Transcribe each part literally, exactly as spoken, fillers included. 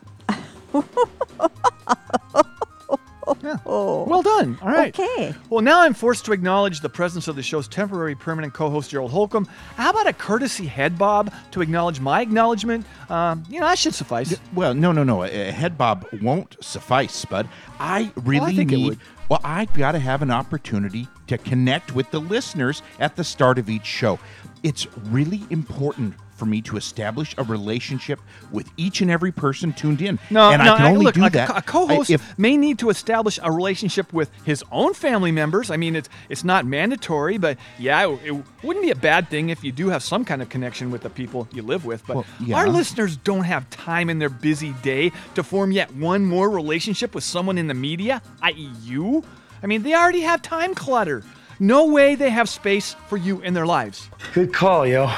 Yeah. Well done. All right. Okay. Well, now I'm forced to acknowledge the presence of the show's temporary permanent co-host, Gerald Holcomb. How about a courtesy head bob to acknowledge my acknowledgement? Um, you know, that should suffice. D- well, no, no, no. A head bob won't suffice, Spud. I really well, I think need... It would. Well, I've got to have an opportunity to connect with the listeners at the start of each show. It's really important for me to establish a relationship with each and every person tuned in. No, and no, I can only I, look, do a, that. A co-host I, if, may need to establish a relationship with his own family members. I mean, it's it's not mandatory, but yeah, it, it wouldn't be a bad thing if you do have some kind of connection with the people you live with. But well, yeah. Our listeners don't have time in their busy day to form yet one more relationship with someone in the media, that is you. I mean, they already have time clutter. No way they have space for you in their lives. Good call, yo.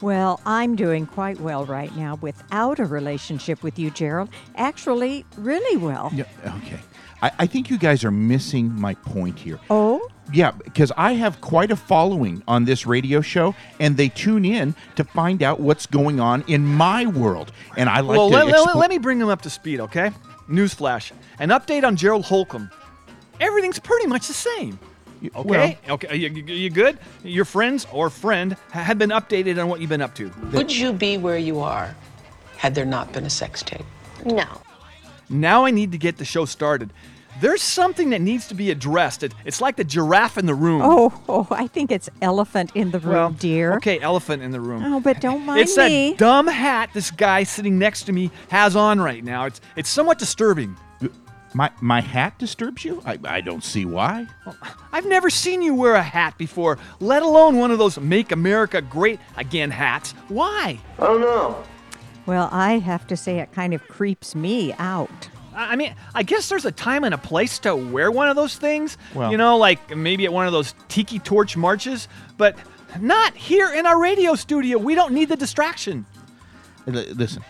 Well, I'm doing quite well right now without a relationship with you, Gerald. Actually, really well. Yeah, okay. I, I think you guys are missing my point here. Oh? Yeah, because I have quite a following on this radio show, and they tune in to find out what's going on in my world. And I like well, to... Well, let, expl- let, let me bring them up to speed, okay? Newsflash. An update on Gerald Holcomb. Everything's pretty much the same. Okay, well, okay. You, you, you good? Your friends or friend have been updated on what you've been up to. Would you be where you are had there not been a sex tape? No. Now I need to get the show started. There's something that needs to be addressed. It, it's like the giraffe in the room. Oh, oh, I think it's elephant in the room, well, dear. Okay, elephant in the room. Oh, but don't mind it's me. It's that dumb hat this guy sitting next to me has on right now. It's it's somewhat disturbing. My my hat disturbs you? I, I don't see why. Well, I've never seen you wear a hat before, let alone one of those Make America Great Again hats. Why? I don't know. Well, I have to say it kind of creeps me out. I mean, I guess there's a time and a place to wear one of those things. Well, you know, like maybe at one of those tiki torch marches, but not here in our radio studio. We don't need the distraction. L- listen.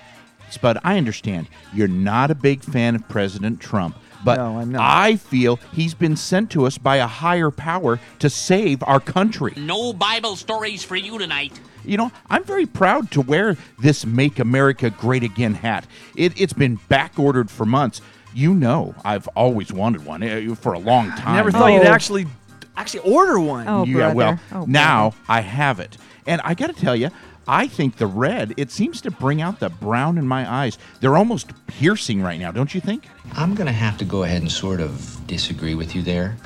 Spud, I understand you're not a big fan of President Trump, but no, I'm not. I feel he's been sent to us by a higher power to save our country. No Bible stories for you tonight. You know, I'm very proud to wear this Make America Great Again hat. It, it's been back-ordered for months. You know, I've always wanted one for a long time. I never thought oh. you'd actually actually order one. Oh, yeah, brother. well, oh, now brother. I have it. And I got to tell you, I think the red, it seems to bring out the brown in my eyes. They're almost piercing right now, don't you think? I'm going to have to go ahead and sort of disagree with you there.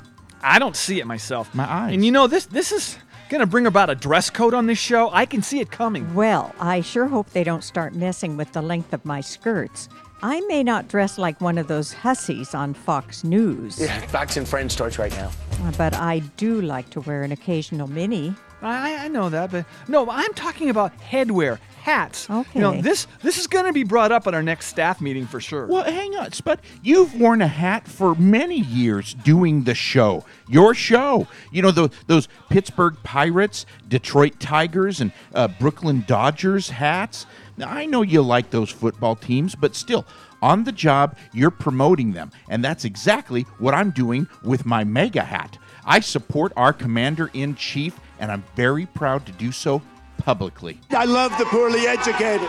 I don't see it myself. My eyes. And you know, this this is going to bring about a dress code on this show. I can see it coming. Well, I sure hope they don't start messing with the length of my skirts. I may not dress like one of those hussies on Fox News. Yeah, Fox and Friends starts right now. But I do like to wear an occasional mini. I, I know that, but no, I'm talking about headwear, hats. Okay. You know, this this is going to be brought up at our next staff meeting for sure. Well, hang on, Spud. You've worn a hat for many years doing the show, your show. You know, the, those Pittsburgh Pirates, Detroit Tigers, and uh, Brooklyn Dodgers hats. Now, I know you like those football teams, but still, on the job, you're promoting them. And that's exactly what I'm doing with my mega hat. I support our commander-in-chief, and I'm very proud to do so publicly. I love the poorly educated.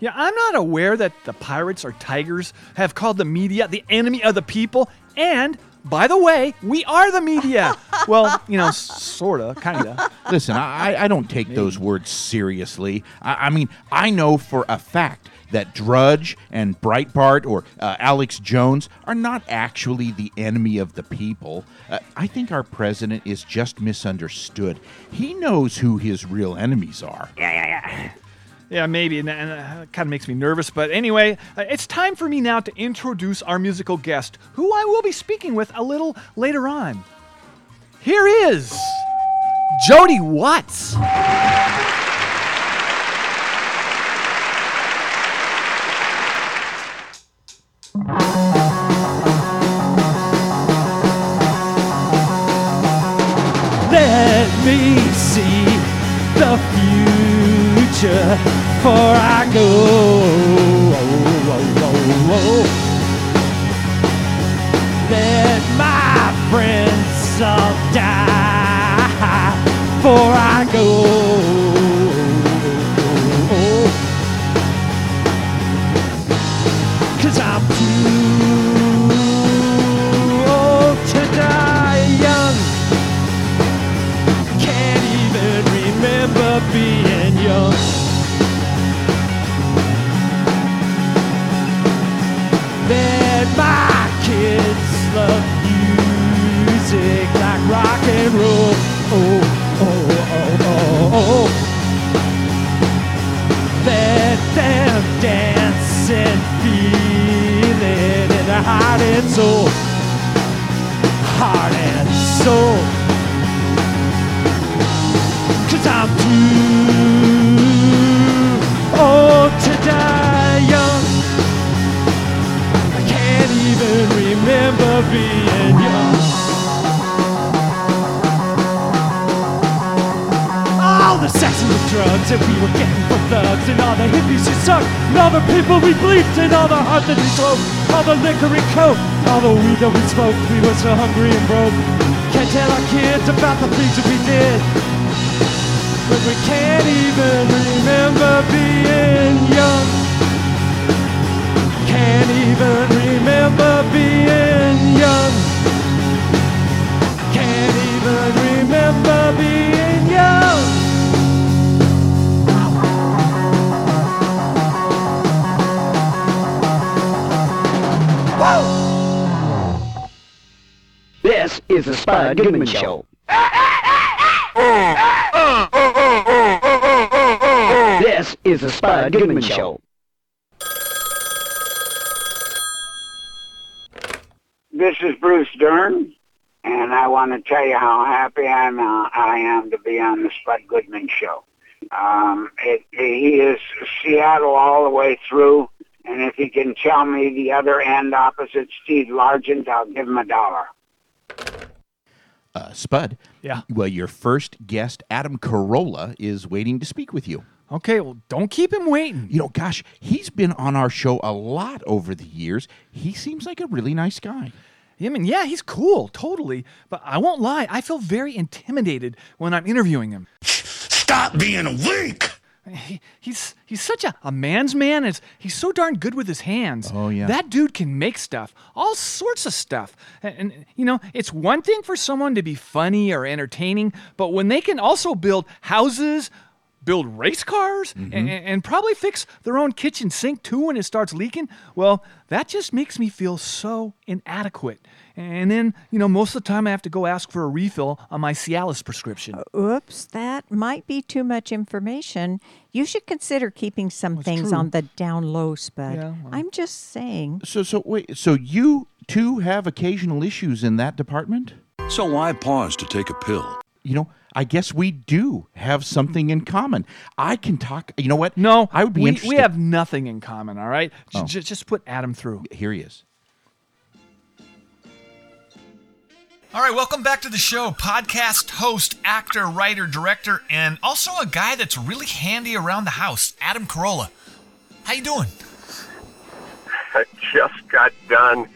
Yeah, I'm not aware that the Pirates or Tigers have called the media the enemy of the people. And, by the way, we are the media. Well, you know, sort of, kind of. Listen, I, I don't take Maybe. those words seriously. I, I mean, I know for a fact that Drudge and Breitbart or uh, Alex Jones are not actually the enemy of the people. Uh, I think our president is just misunderstood. He knows who his real enemies are. Yeah, yeah, yeah. Yeah, maybe, and that kind of makes me nervous. But anyway, it's time for me now to introduce our musical guest, who I will be speaking with a little later on. Here is Jody Watts. Let me see the future, for I go. Let my friends all die, for I go. Being young, let my kids love music like rock and roll. Oh, oh, oh, oh, oh. Let them dance and feel it in their heart and soul, heart and soul. I'm too old to die young. I can't even remember being young. All the sex and the drugs that we were getting from thugs, and all the hippies who sucked, and all the people we bleeped, and all the heart that we broke, all the liquor and coke, all the weed that we smoked. We were so hungry and broke. Can't tell our kids about the things that we did, but we can't even remember being young. Can't even remember being young. Can't even remember being young. Whoa! This is the Spud Goodman Show. This is the Spud Goodman Show. This is Bruce Dern, and I want to tell you how happy I'm, uh, I am to be on the Spud Goodman Show. Um, it, he is Seattle all the way through, and if he can tell me the other end opposite Steve Largent, I'll give him a dollar. Uh, Spud, yeah. Well, your first guest, Adam Carolla, is waiting to speak with you. Okay, well, don't keep him waiting. You know, gosh, he's been on our show a lot over the years. He seems like a really nice guy. I mean, yeah, he's cool, totally. But I won't lie, I feel very intimidated when I'm interviewing him. Stop being weak! He, he's he's such a, a man's man. It's, he's so darn good with his hands. Oh, yeah. That dude can make stuff, all sorts of stuff. And, and, you know, it's one thing for someone to be funny or entertaining, but when they can also build houses, build race cars, mm-hmm. and, and probably fix their own kitchen sink, too, when it starts leaking, well, that just makes me feel so inadequate. And then, you know, most of the time I have to go ask for a refill on my Cialis prescription. Uh, oops, that might be too much information. You should consider keeping some That's things true. on the down low, Spud. Yeah, well. I'm just saying. So, so wait, so you, too, have occasional issues in that department? So why pause to take a pill? You know, I guess we do have something in common. I can talk. You know what? No, I would be we, interested. We have nothing in common, all right? Oh. J- just put Adam through. Here he is. All right, welcome back to the show. Podcast host, actor, writer, director, and also a guy that's really handy around the house, Adam Carolla. How you doing? I just got done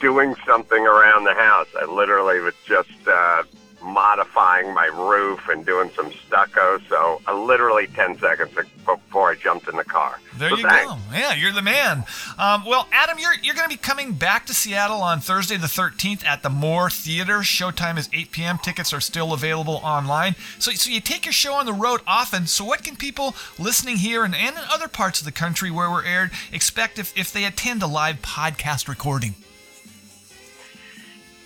doing something around the house. I literally was just... Uh, modifying my roof and doing some stucco, so I literally ten seconds before I jumped in the car. There so you thanks. go. Yeah, you're the man. Um, well, Adam, you're you're going to be coming back to Seattle on Thursday the thirteenth at the Moore Theater. Showtime is eight p.m. Tickets are still available online. So, so you take your show on the road often, so what can people listening here and, and in other parts of the country where we're aired expect if, if they attend a live podcast recording?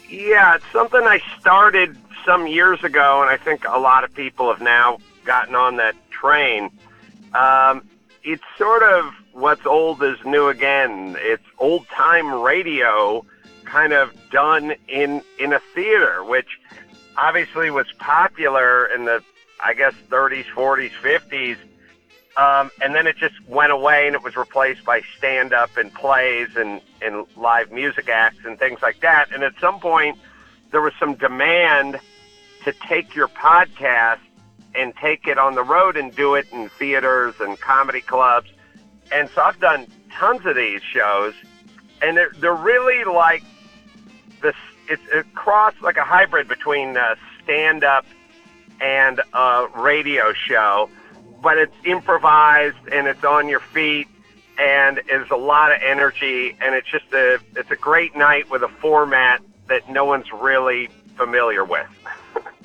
Yeah, it's something I started some years ago, and I think a lot of people have now gotten on that train. Um, it's sort of what's old is new again. It's old-time radio kind of done in, in a theater, which obviously was popular in the, I guess, thirties, forties, fifties, um, and then it just went away, and it was replaced by stand-up and plays and and live music acts and things like that. And at some point, there was some demand to take your podcast and take it on the road and do it in theaters and comedy clubs. And so I've done tons of these shows, and they're, they're really like this, it's a cross, like a hybrid between a stand-up and a radio show, but it's improvised and it's on your feet. And it's a lot of energy, and it's just a it's a great night with a format that no one's really familiar with.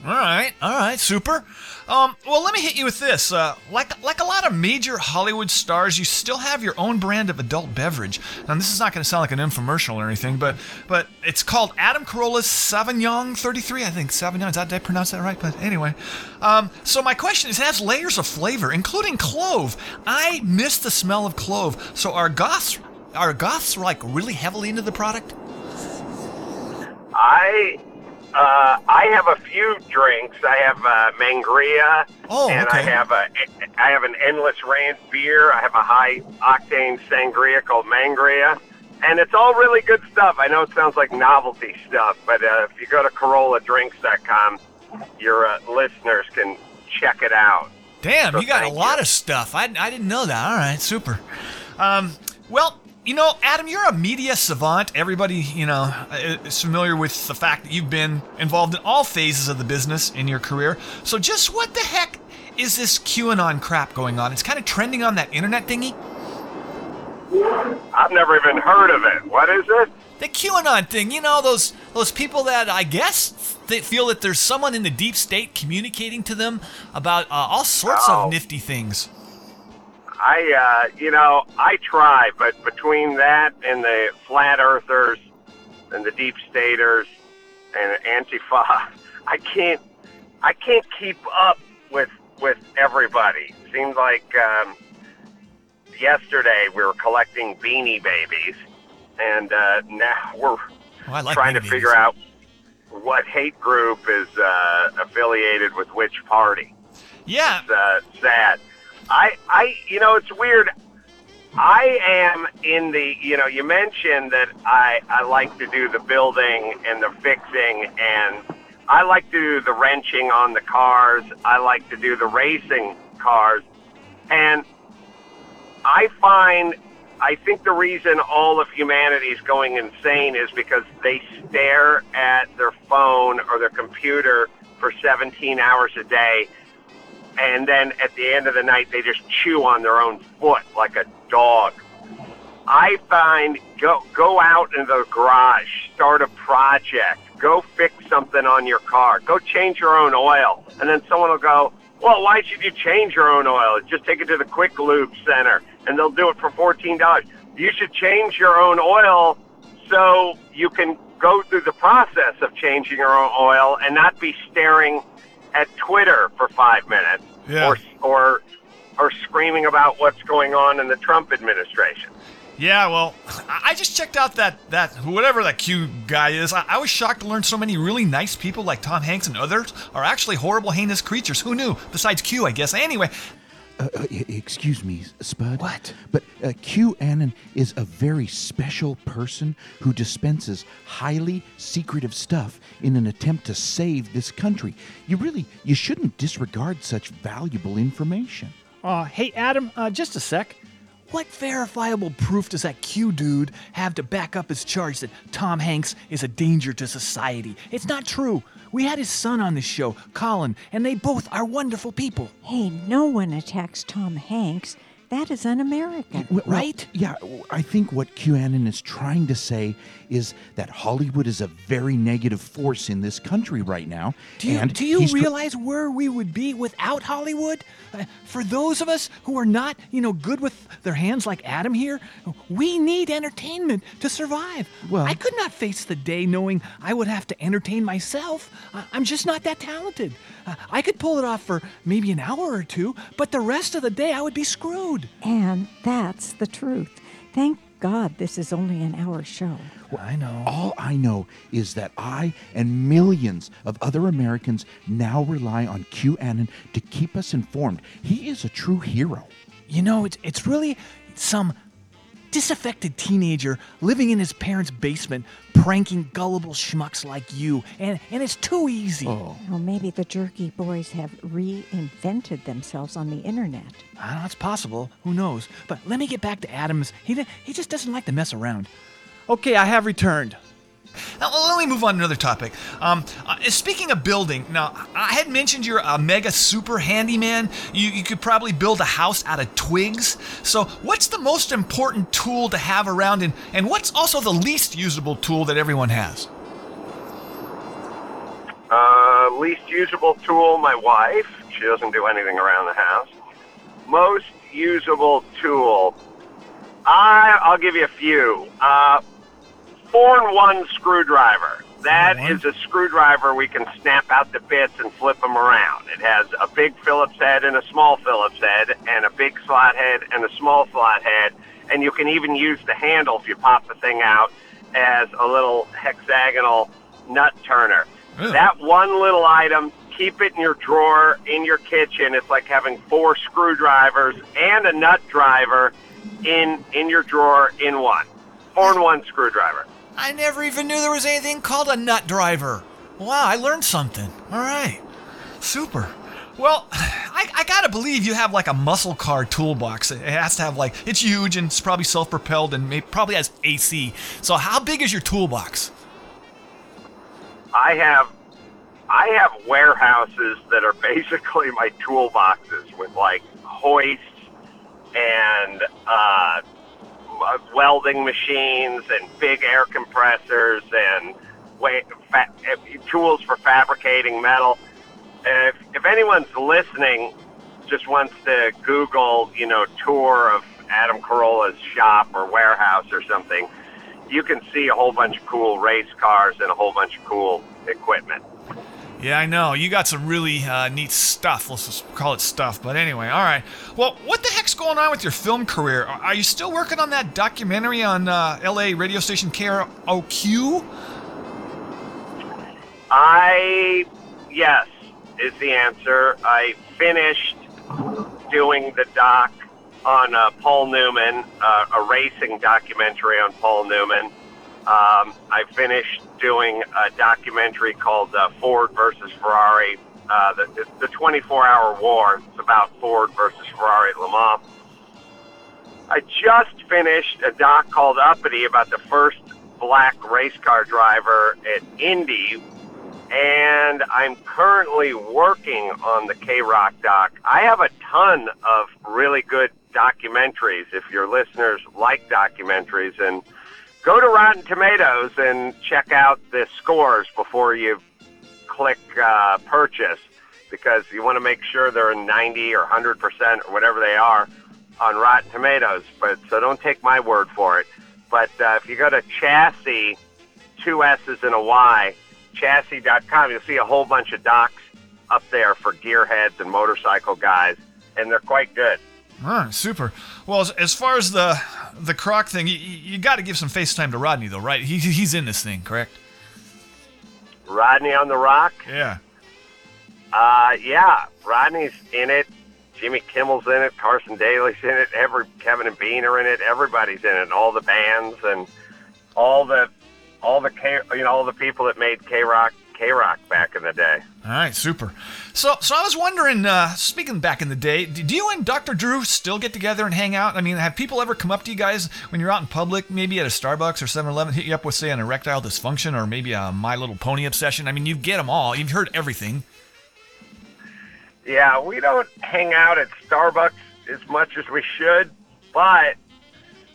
all right, all right, super. Um, well, let me hit you with this. Uh, like like a lot of major Hollywood stars, you still have your own brand of adult beverage. Now, this is not going to sound like an infomercial or anything, but but it's called Adam Carolla's Sauvignon thirty-three, I think. Sauvignon, did I pronounce that right? But anyway. Um, so my question is, it has layers of flavor, including clove. I miss the smell of clove. So are goths, are goths like really heavily into the product? I... Uh, I have a few drinks. I have uh, Mangria, oh, and okay. I have a, I have an endless range beer. I have a high octane sangria called Mangria, and it's all really good stuff. I know it sounds like novelty stuff, but uh, if you go to corolladrinks dot com, your uh, listeners can check it out. Damn, so you got a lot you. of stuff. I I didn't know that. All right, super. Um, well. You know, Adam, you're a media savant. Everybody, you know, is familiar with the fact that you've been involved in all phases of the business in your career. So just what the heck is this QAnon crap going on? It's kind of trending on that internet thingy. I've never even heard of it. What is it? The QAnon thing. You know, those those people that, I guess, they feel that there's someone in the deep state communicating to them about uh, all sorts oh. of nifty things. I, uh, you know, I try, but between that and the flat earthers and the deep staters and Antifa, I can't, I can't keep up with, with everybody. It seemed like, um, yesterday we were collecting Beanie Babies, and, uh, now we're oh, I like trying to Beanie figure Babies. out what hate group is, uh, affiliated with which party. Yeah. It's, uh, sad. I, I, you know, it's weird. I am in the, you know, you mentioned that I, I like to do the building and the fixing, and I like to do the wrenching on the cars. I like to do the racing cars. And I find, I think the reason all of humanity is going insane is because they stare at their phone or their computer for seventeen hours a day. and then at the end of the night, they just chew on their own foot like a dog. I find go go out into the garage, start a project, go fix something on your car, go change your own oil, and then someone will go, well, why should you change your own oil? Just take it to the Quick Lube Center, and they'll do it for fourteen dollars. You should change your own oil so you can go through the process of changing your own oil and not be staring at Twitter for five minutes yeah. or or or screaming about what's going on in the Trump administration. Yeah, well, I just checked out that, that whatever that Q guy is. I, I was shocked to learn so many really nice people like Tom Hanks and others are actually horrible, heinous creatures. Who knew? Besides Q, I guess. Anyway. Uh, uh, excuse me, Spud. What? But uh, QAnon is a very special person who dispenses highly secretive stuff in an attempt to save this country. You really, you shouldn't disregard such valuable information. Uh, hey, Adam, uh, just a sec. What verifiable proof does that Q dude have to back up his charge that Tom Hanks is a danger to society? It's not true. We had his son on this show, Colin, and they both are wonderful people. Hey, no one attacks Tom Hanks. That is un-American, well, right? Yeah, I think what QAnon is trying to say is that Hollywood is a very negative force in this country right now. Do you, and do you realize tr- where we would be without Hollywood? Uh, for those of us who are not, you know, good with their hands like Adam here, we need entertainment to survive. Well, I could not face the day knowing I would have to entertain myself. Uh, I'm just not that talented. Uh, I could pull it off for maybe an hour or two, but the rest of the day I would be screwed. And that's the truth. Thank God this is only an hour show. Well, I know. All I know is that I and millions of other Americans now rely on QAnon to keep us informed. He is a true hero. You know, it's, it's really some disaffected teenager living in his parents' basement, pranking gullible schmucks like you, and, and it's too easy. Oh. Well, maybe the jerky boys have reinvented themselves on the internet. I don't know, it's possible. Who knows? But let me get back to Adams. He he just doesn't like to mess around. Okay, I have returned. Now, let me move on to another topic. Um, uh, speaking of building, now, I had mentioned you're a mega super handyman. You, you could probably build a house out of twigs. So what's the most important tool to have around, and, and what's also the least usable tool that everyone has? Uh, least usable tool, my wife. She doesn't do anything around the house. Most usable tool, I, I'll give you a few. Uh... four in one screwdriver. That is a screwdriver we can snap out the bits and flip them around. It has a big Phillips head and a small Phillips head and a big slot head and a small slot head. And you can even use the handle if you pop the thing out as a little hexagonal nut turner. Really? That one little item, keep it in your drawer in your kitchen. It's like having four screwdrivers and a nut driver in, in your drawer in one. four in one screwdriver. I never even knew there was anything called a nut driver. Wow, I learned something. All right. Super. Well, I, I gotta believe you have like a muscle car toolbox. It has to have like, it's huge and it's probably self-propelled and may, probably has A C. So how big is your toolbox? I have, I have warehouses that are basically my toolboxes with like hoists and, uh, welding machines and big air compressors and tools for fabricating metal. If, if anyone's listening, just wants to Google, you know, tour of Adam Carolla's shop or warehouse or something, you can see a whole bunch of cool race cars and a whole bunch of cool equipment. Yeah, I know. You got some really uh, neat stuff. Let's just call it stuff. But anyway, all right. Well, what the heck's going on with your film career? Are you still working on that documentary on uh, L A radio station K R O Q? I, yes, is the answer. I finished doing the doc on uh, Paul Newman, uh, a racing documentary on Paul Newman. Um, I finished doing a documentary called uh, Ford versus Ferrari, uh, the, the twenty-four hour war. It's about Ford versus Ferrari at Le Mans. I just finished a doc called Uppity about the first black race car driver at Indy, and I'm currently working on the K R O Q doc. I have a ton of really good documentaries, if your listeners like documentaries, and go to Rotten Tomatoes and check out the scores before you click uh, purchase, because you want to make sure they're ninety or one hundred percent or whatever they are on Rotten Tomatoes, but so don't take my word for it. But uh, if you go to Chassis, two S's and a Y, chassis dot com, you'll see a whole bunch of docs up there for gearheads and motorcycle guys, and they're quite good. Huh, super. Well, as far as the the K R O Q thing, you, you got to give some FaceTime to Rodney, though, right? He, he's in this thing, correct? Rodney on the Rock? Yeah. Uh, yeah, Rodney's in it. Jimmy Kimmel's in it. Carson Daly's in it. Every Kevin and Bean are in it. Everybody's in it. All the bands and all the all the K, you know, all the people that made K R O Q K R O Q back in the day. All right, super. So, so I was wondering, uh, speaking back in the day, do you and Doctor Drew still get together and hang out? I mean, have people ever come up to you guys when you're out in public, maybe at a Starbucks or seven eleven, hit you up with, say, an erectile dysfunction or maybe a My Little Pony obsession? I mean, you get them all. You've heard everything. Yeah, we don't hang out at Starbucks as much as we should, but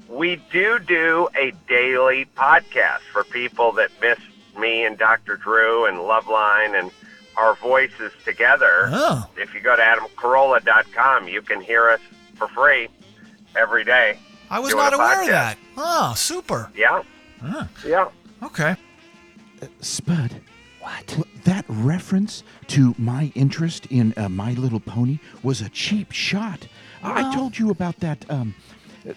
we do do a daily podcast for people that miss me and Doctor Drew and Loveline and our voices together. Oh. If you go to Adam Carolla dot com, you can hear us for free every day. I was not aware of that. Oh, super. Yeah. Huh. Yeah. Okay. Uh, Spud. What? That reference to my interest in uh, My Little Pony was a cheap shot. Well, I told you about that um,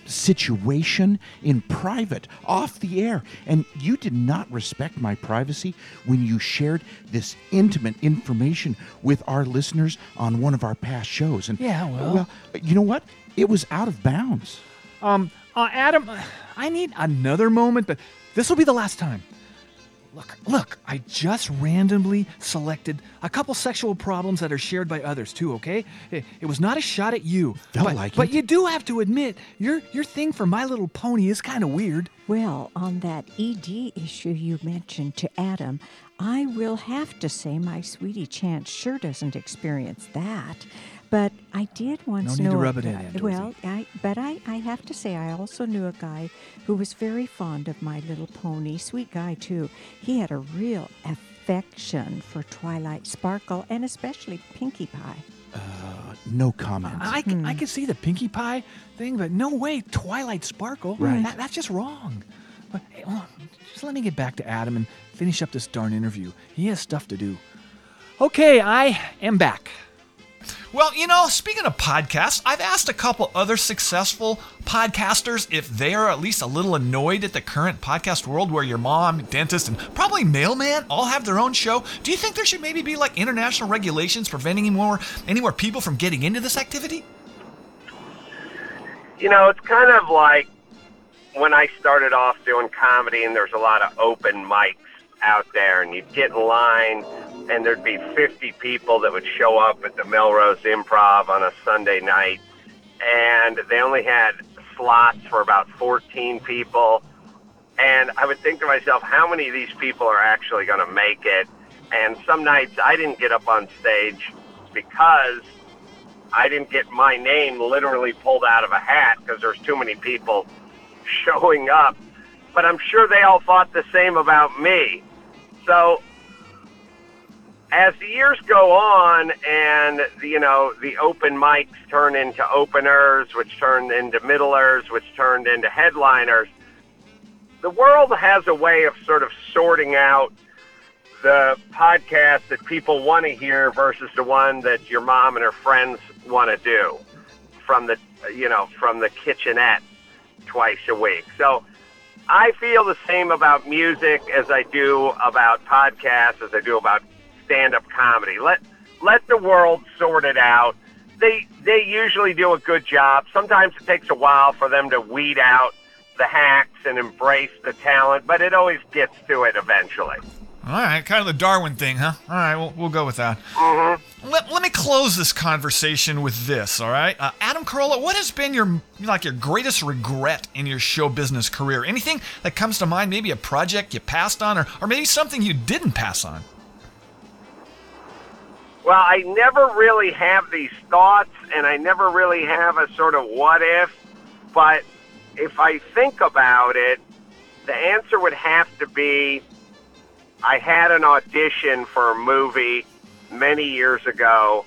situation in private, off the air, and you did not respect my privacy when you shared this intimate information with our listeners on one of our past shows. And yeah, well, well you know what? It was out of bounds. Um, uh, Adam, I need another moment, but this will be the last time. Look, look, I just randomly selected a couple sexual problems that are shared by others, too, okay? It, it was not a shot at you. Felt but, like but it. You do have to admit, your your thing for My Little Pony is kind of weird. Well, on that E D issue you mentioned to Adam, I will have to say my sweetie Chance sure doesn't experience that. But I did once know... No need know to rub it in, Aunt Dorothy. Well, I, but I, I have to say, I also knew a guy who was very fond of My Little Pony. Sweet guy, too. He had a real affection for Twilight Sparkle, and especially Pinkie Pie. Uh, no comment. I, I, hmm. I can see the Pinkie Pie thing, but no way, Twilight Sparkle. Right. That, that's just wrong. But hey, oh, just let me get back to Adam and finish up this darn interview. He has stuff to do. Okay, I am back. Well, you know, speaking of podcasts, I've asked a couple other successful podcasters if they are at least a little annoyed at the current podcast world where your mom, dentist, and probably mailman all have their own show. Do you think there should maybe be like international regulations preventing any more, any more people from getting into this activity? You know, it's kind of like when I started off doing comedy and there's a lot of open mics out there and you'd get in line and there'd be fifty people that would show up at the Melrose Improv on a Sunday night, and they only had slots for about fourteen people. And I would think to myself, how many of these people are actually going to make it? And some nights I didn't get up on stage because I didn't get my name literally pulled out of a hat because there's too many people showing up. But I'm sure they all thought the same about me. So as the years go on and, you know, the open mics turn into openers, which turned into middlers, which turned into headliners, the world has a way of sort of sorting out the podcast that people want to hear versus the one that your mom and her friends want to do from the, you know, from the kitchenette twice a week. So I feel the same about music as I do about podcasts, as I do about stand-up comedy. Let let the world sort it out. They they usually do a good job. Sometimes it takes a while for them to weed out the hacks and embrace the talent, but it always gets to it eventually. All right, kind of the Darwin thing, huh? All right, we'll, we'll go with that. Mm-hmm. Let, let me close this conversation with this, all right? Uh, Adam Carolla, what has been your like your greatest regret in your show business career? Anything that comes to mind, maybe a project you passed on or, or maybe something you didn't pass on? Well, I never really have these thoughts, and I never really have a sort of what if, but if I think about it, the answer would have to be I had an audition for a movie many years ago.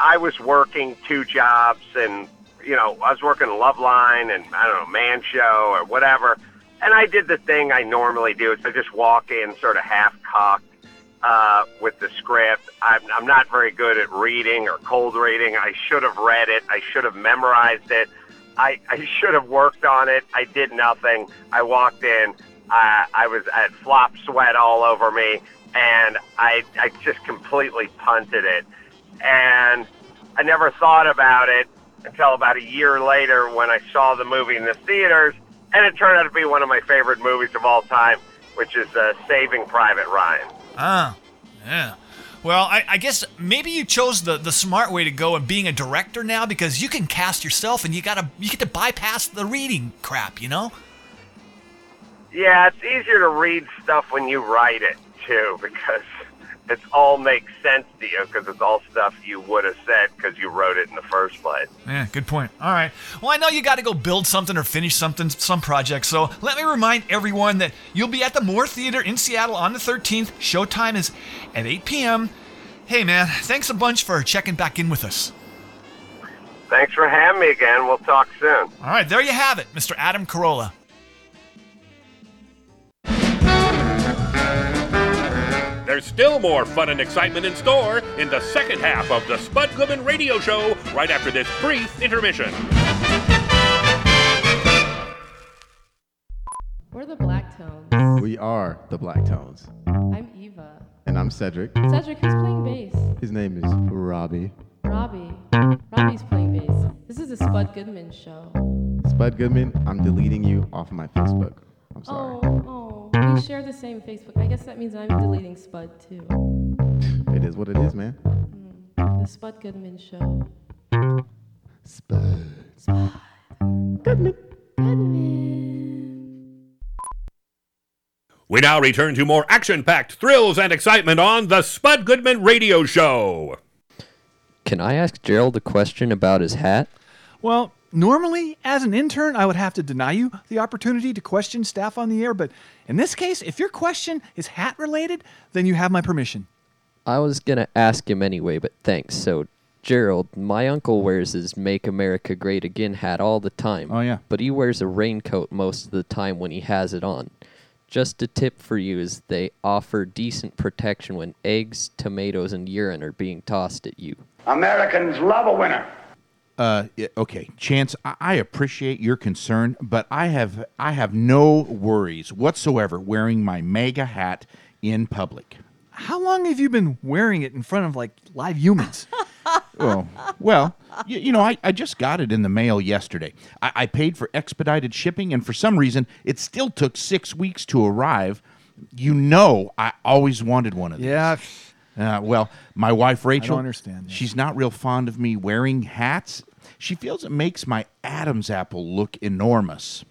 I was working two jobs, and, you know, I was working Loveline and, I don't know, Man Show or whatever, and I did the thing I normally do. It's I just walk in sort of half-cocked uh, with the script. I'm, I'm not very good at reading or cold reading. I should have read it. I should have memorized it. I, I should have worked on it. I did nothing. I walked in. I, I was I had flop sweat all over me, and I, I just completely punted it. And I never thought about it until about a year later when I saw the movie in the theaters, and it turned out to be one of my favorite movies of all time, which is uh, Saving Private Ryan. Ah, yeah. Well, I, I guess maybe you chose the, the smart way to go and being a director now, because you can cast yourself and you gotta you get to bypass the reading crap, you know? Yeah, it's easier to read stuff when you write it, too, because it all makes sense to you because it's all stuff you would have said because you wrote it in the first place. Yeah, good point. All right. Well, I know you got to go build something or finish something, some project. So let me remind everyone that you'll be at the Moore Theater in Seattle on the thirteenth. Showtime is at eight p.m. Hey, man, thanks a bunch for checking back in with us. Thanks for having me again. We'll talk soon. All right. There you have it, Mister Adam Carolla. There's still more fun and excitement in store in the second half of the Spud Goodman Radio Show right after this brief intermission. We're the Black Tones. We are the Black Tones. I'm Eva. And I'm Cedric. Cedric, who's playing bass? His name is Robbie. Robbie. Robbie's playing bass. This is the Spud Goodman Show. Spud Goodman, I'm deleting you off my Facebook. I'm sorry. Oh, oh. We share the same Facebook. I guess that means I'm deleting Spud, too. It is what it is, man. Mm. The Spud Goodman Show. Spud. Spud. Goodman. Goodman. We now return to more action-packed thrills and excitement on the Spud Goodman Radio Show. Can I ask Gerald a question about his hat? Well, normally, as an intern, I would have to deny you the opportunity to question staff on the air, but in this case, if your question is hat-related, then you have my permission. I was going to ask him anyway, but thanks. So, Gerald, my uncle wears his Make America Great Again hat all the time. Oh, yeah. But he wears a raincoat most of the time when he has it on. Just a tip for you is they offer decent protection when eggs, tomatoes, and urine are being tossed at you. Americans love a winner. Uh, okay, Chance, I appreciate your concern, but I have I have no worries whatsoever wearing my mega hat in public. How long have you been wearing it in front of, like, live humans? Oh, well, you, you know, I, I just got it in the mail yesterday. I, I paid for expedited shipping, and for some reason, it still took six weeks to arrive. You know I always wanted one of these. Yeah. Uh, well, my wife, Rachel, I don't understand that. She's not real fond of me wearing hats. She feels it makes my Adam's apple look enormous.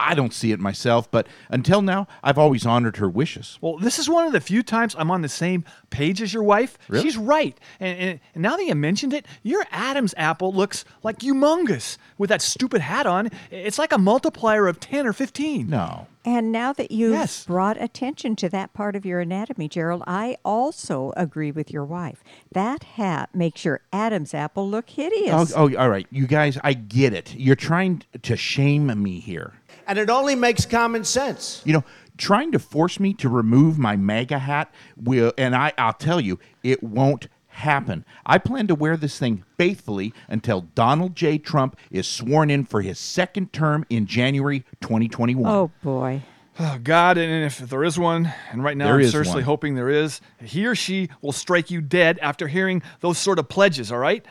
I don't see it myself, but until now, I've always honored her wishes. Well, this is one of the few times I'm on the same page as your wife. Really? She's right. And, and, and now that you mentioned it, your Adam's apple looks like humongous. With that stupid hat on, it's like a multiplier of ten or fifteen. No. And now that you've yes. brought attention to that part of your anatomy, Gerald, I also agree with your wife. That hat makes your Adam's apple look hideous. Oh, oh, all right. You guys, I get it. You're trying to shame me here. And it only makes common sense. You know, trying to force me to remove my MAGA hat will, and I, I'll tell you, it won't happen. I plan to wear this thing faithfully until Donald J. Trump is sworn in for his second term in January twenty twenty-one. Oh, boy. Oh, God, and if there is one, and right now there I'm seriously one. hoping there is, he or she will strike you dead after hearing those sort of pledges, all right?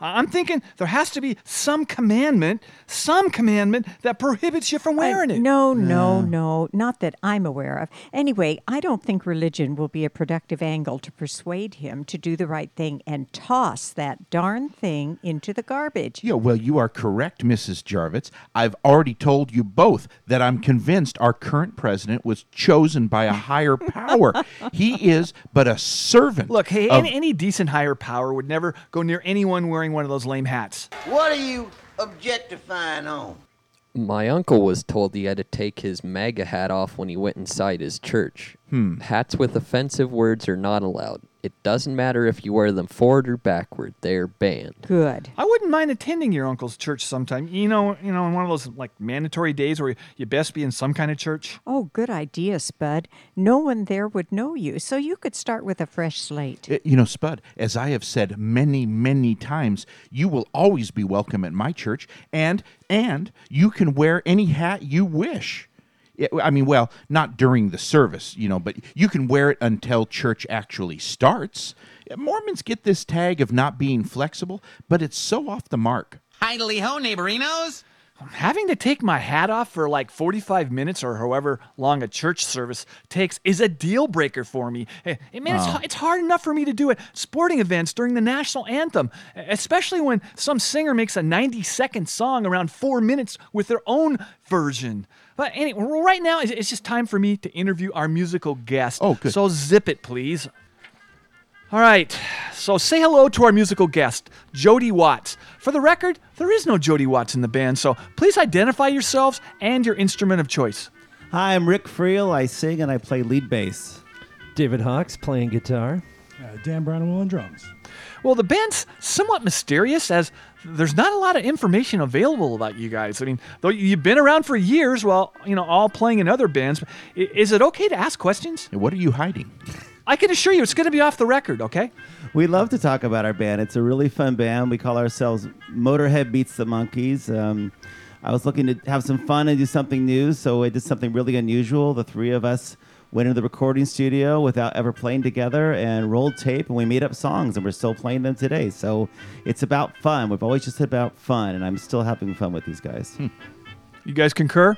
I'm thinking there has to be some commandment, some commandment that prohibits you from wearing I, it. No, no, no, not that I'm aware of. Anyway, I don't think religion will be a productive angle to persuade him to do the right thing and toss that darn thing into the garbage. Yeah, well, you are correct, Missus Jarvitz. I've already told you both that I'm convinced our current president was chosen by a higher power. He is but a servant. Look, hey, any, any decent higher power would never go near anyone wearing one of those lame hats. What are you objectifying on? My uncle was told he had to take his MAGA hat off when he went inside his church. Hmm. Hats with offensive words are not allowed. It doesn't matter if you wear them forward or backward. They're banned. Good. I wouldn't mind attending your uncle's church sometime. You know, you know, on one of those like mandatory days where you best be in some kind of church. Oh, good idea, Spud. No one there would know you, so you could start with a fresh slate. It, you know, Spud, as I have said many, many times, you will always be welcome at my church, and and you can wear any hat you wish. I mean, well, not during the service, you know, but you can wear it until church actually starts. Mormons get this tag of not being flexible, but it's so off the mark. Hidely ho, neighborinos! Having to take my hat off for like forty-five minutes or however long a church service takes is a deal breaker for me. Hey, man, oh. it's, it's hard enough for me to do at sporting events during the national anthem, especially when some singer makes a ninety-second song around four minutes with their own version. But anyway, right now it's just time for me to interview our musical guest. Oh, good. So zip it, please. All right, so say hello to our musical guest, Jody Watts. For the record, there is no Jody Watts in the band, so please identify yourselves and your instrument of choice. Hi, I'm Rick Friel. I sing and I play lead bass. David Hawks playing guitar. Uh, Dan Brown on drums. Well, the band's somewhat mysterious, as there's not a lot of information available about you guys. I mean, though you've been around for years while, you know, all playing in other bands. Is it okay to ask questions? What are you hiding? I can assure you it's going to be off the record, okay? We love to talk about our band. It's a really fun band. We call ourselves Motorhead Beats the Monkees. Um, I was looking to have some fun and do something new, so I did something really unusual. The three of us went into the recording studio without ever playing together and rolled tape, and we made up songs, and we're still playing them today. So it's about fun. We've always just about fun, and I'm still having fun with these guys. Hmm. You guys concur?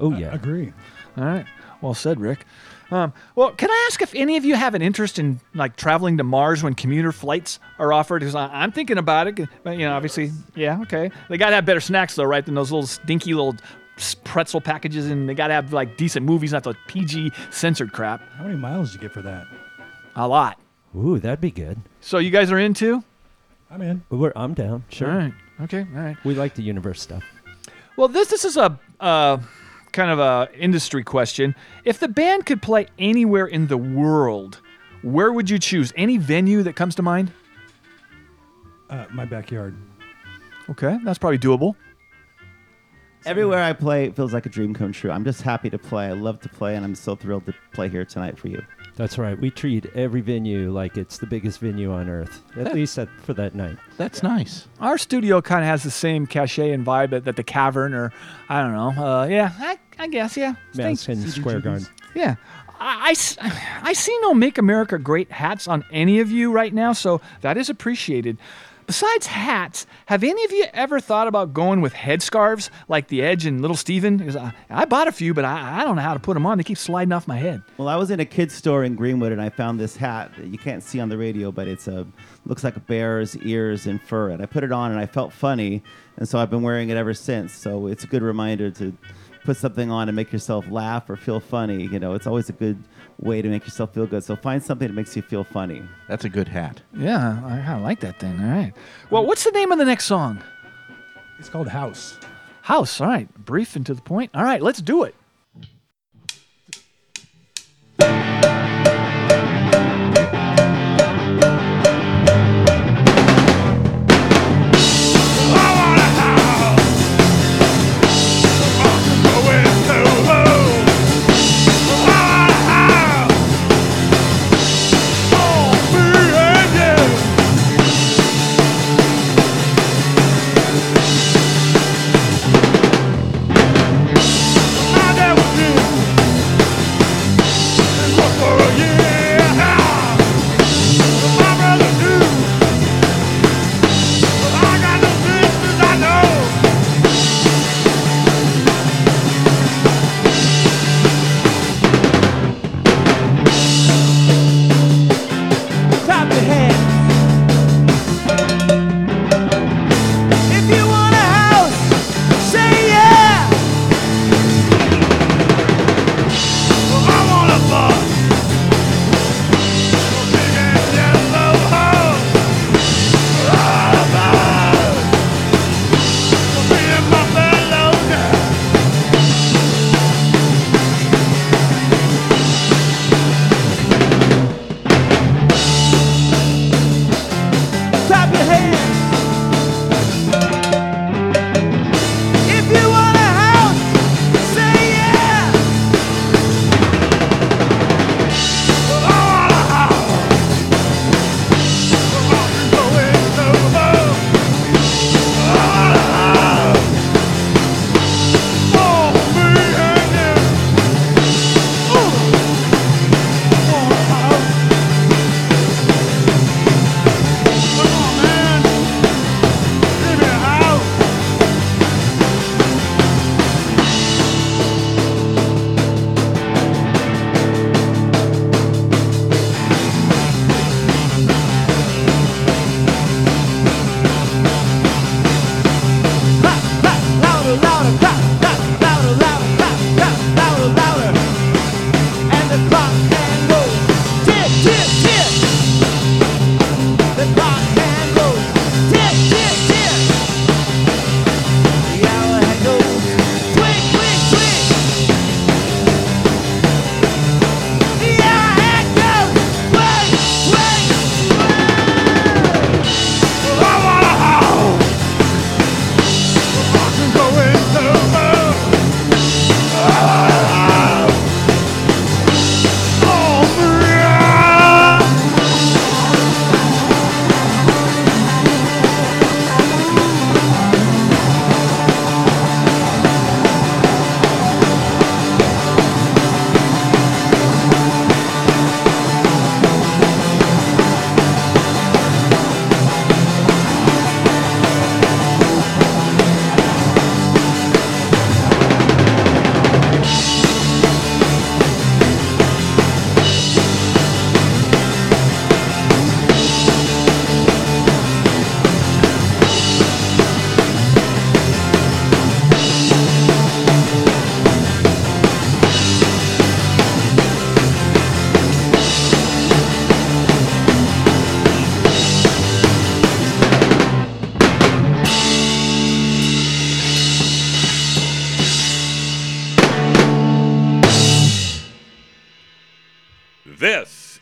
Oh, yeah. I agree. All right. Well said, Rick. Um, well, can I ask if any of you have an interest in like traveling to Mars when commuter flights are offered? Because I'm thinking about it. But, you know, obviously, yeah, okay. They gotta have better snacks though, right? Than those little stinky little pretzel packages, and they gotta have like decent movies, not the P G censored crap. How many miles did you get for that? A lot. Ooh, that'd be good. So you guys are in too? I'm in. We're, I'm down. Sure. All right. Okay. All right. We like the universe stuff. Well, this this is a. Uh, kind of a industry question. If the band could play anywhere in the world, where would you choose? Any venue that comes to mind? Uh, my backyard. Okay, that's probably doable. Everywhere I play feels like a dream come true. I'm just happy to play. I love to play, and I'm so thrilled to play here tonight for you. That's right. We treat every venue like it's the biggest venue on earth, at that, least at, for that night. That's yeah. nice. Our studio kind of has the same cachet and vibe that, that the Cavern, or I don't know. Uh, yeah, I, I guess, yeah. Madison Square Garden. Yeah. I, I, I see no Make America Great hats on any of you right now, so that is appreciated. Besides hats, have any of you ever thought about going with headscarves like The Edge and Little Steven? I, I bought a few, but I, I don't know how to put them on. They keep sliding off my head. Well, I was in a kid's store in Greenwood, and I found this hat that you can't see on the radio, but it's a looks like a bear's ears and fur. And I put it on, and I felt funny, and so I've been wearing it ever since. So it's a good reminder to put something on and make yourself laugh or feel funny. You know, it's always a good way to make yourself feel good. So find something that makes you feel funny. That's a good hat. Yeah, I, I like that thing. All right. Well, what's the name of the next song? It's called House. House. All right. Brief and to the point. All right, let's do it.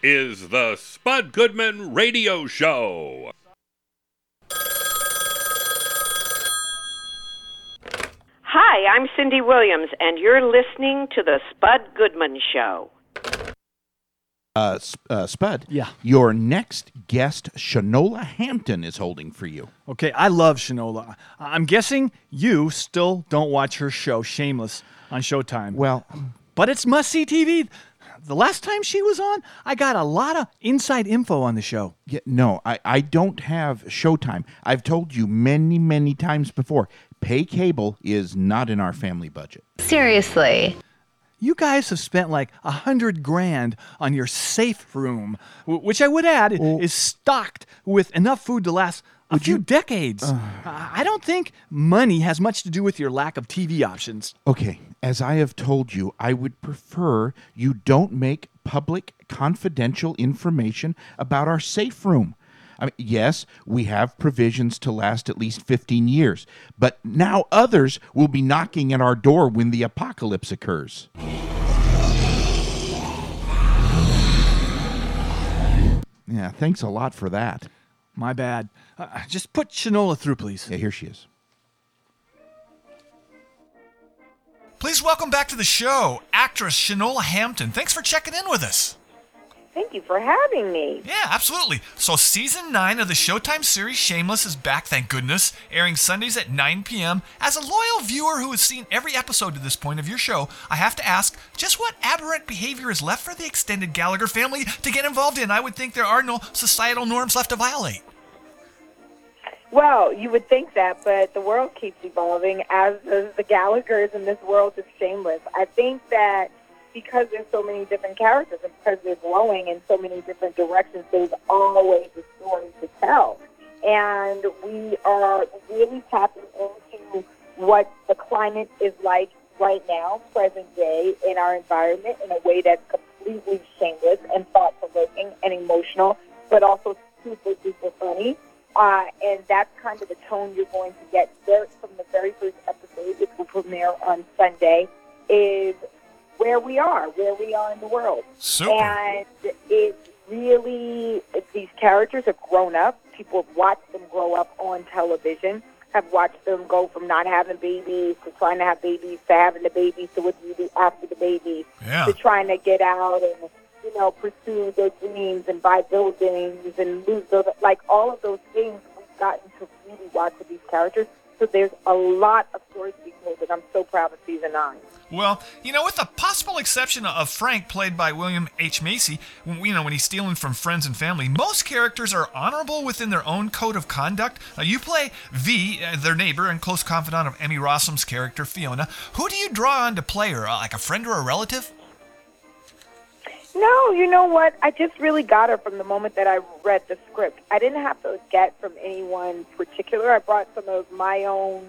is the Spud Goodman Radio Show. Hi, I'm Cindy Williams, and you're listening to the Spud Goodman Show. Uh, uh, Spud, yeah. Your next guest, Shanola Hampton, is holding for you. Okay, I love Shanola. I'm guessing you still don't watch her show, Shameless, on Showtime. Well, but it's must-see T V. The last time she was on, I got a lot of inside info on the show. Yeah, no, I, I don't have Showtime. I've told you many, many times before, pay cable is not in our family budget. Seriously. You guys have spent like a hundred grand on your safe room, which I would add well, is stocked with enough food to last a few you, decades. Uh, I don't think money has much to do with your lack of T V options. Okay, as I have told you, I would prefer you don't make public confidential information about our safe room. I mean, yes, we have provisions to last at least fifteen years, but now others will be knocking at our door when the apocalypse occurs. Yeah, thanks a lot for that. My bad. Uh, just put Shanola through, please. Yeah, here she is. Please welcome back to the show, actress Shanola Hampton. Thanks for checking in with us. Thank you for having me. Yeah, absolutely. So season nine of the Showtime series Shameless is back, thank goodness, airing Sundays at nine p.m. As a loyal viewer who has seen every episode to this point of your show, I have to ask, just what aberrant behavior is left for the extended Gallagher family to get involved in? I would think there are no societal norms left to violate. Well, you would think that, but the world keeps evolving, as does the Gallaghers, and this world is shameless. I think that because there's so many different characters and because they're blowing in so many different directions, there's always a story to tell. And we are really tapping into what the climate is like right now, present day, in our environment in a way that's completely shameless and thought-provoking and emotional, but also super, super funny. Uh, and that's kind of the tone you're going to get there from the very first episode, which will premiere on Sunday, is where we are, where we are in the world. Super. And it really, these characters have grown up. People have watched them grow up on television, have watched them go from not having babies to trying to have babies to having the babies to what do you do after the baby, yeah. to trying to get out and, you know, pursue their dreams and buy buildings and lose those, like all of those things we've gotten to really watch with these characters. So there's a lot of stories to be told, and I'm so proud of season nine. Well, you know, with the possible exception of Frank, played by William H. Macy, you know, when he's stealing from friends and family, most characters are honorable within their own code of conduct. Now, you play V, uh, their neighbor and close confidant of Emmy Rossum's character, Fiona. Who do you draw on to play her, uh, like a friend or a relative? No, you know what? I just really got her from the moment that I read the script. I didn't have to get from anyone particular. I brought some of my own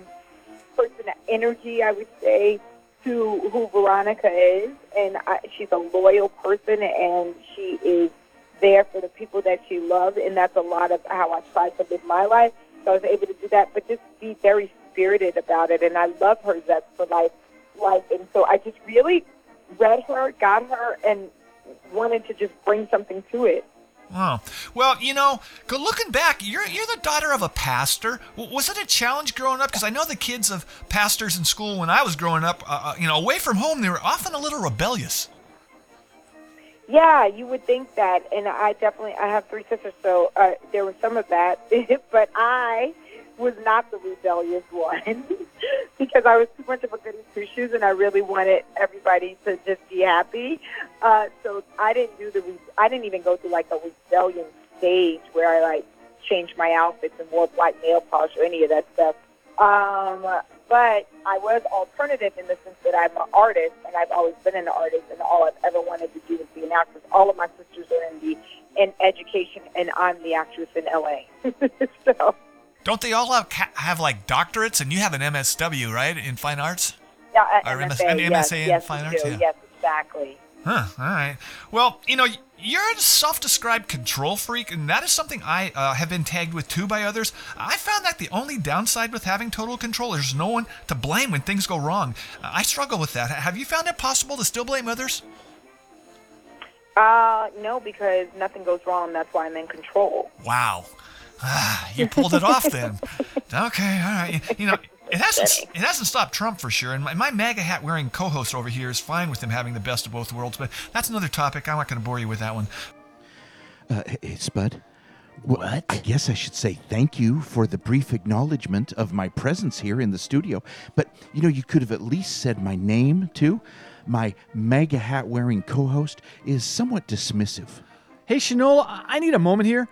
personal energy, I would say, to who Veronica is. And I, she's a loyal person, and she is there for the people that she loves. And that's a lot of how I tried to live my life. So I was able to do that, but just be very spirited about it. And I love her zest for life. life. And so I just really read her, got her, and wanted to just bring something to it. Oh. Well, you know, looking back, you're you're the daughter of a pastor. Was it a challenge growing up? Because I know the kids of pastors in school when I was growing up, uh, you know, away from home, they were often a little rebellious. Yeah, you would think that. And I definitely, I have three sisters, so uh, there was some of that. But I was not the rebellious one because I was too much of a goody two-shoes and I really wanted everybody to just be happy. Uh, so I didn't do the, re- I didn't even go through like a rebellion stage where I like changed my outfits and wore black nail polish or any of that stuff. Um, but I was alternative in the sense that I'm an artist and I've always been an artist and all I've ever wanted to do is be an actress. All of my sisters are in the, in education and I'm the actress in L A. So. Don't they all have, have, like, doctorates? And you have an M S W, right, in fine arts? Yeah, M S A, M S A yes, in yes, fine arts? Yeah. Yes, exactly. Huh, all right. Well, you know, you're a self-described control freak, and that is something I uh, have been tagged with, too, by others. I found that the only downside with having total control is no one to blame when things go wrong. Uh, I struggle with that. Have you found it possible to still blame others? Uh, no, because nothing goes wrong. That's why I'm in control. Wow. Ah, you pulled it off then. Okay, all right. You, you know, it hasn't it hasn't stopped Trump for sure. And my, my MAGA hat wearing co-host over here is fine with him having the best of both worlds. But that's another topic. I'm not going to bore you with that one. Uh, hey, Spud. What? I guess I should say thank you for the brief acknowledgement of my presence here in the studio. But, you know, you could have at least said my name, too. My MAGA hat-wearing co-host is somewhat dismissive. Hey, Shanola, I need a moment here.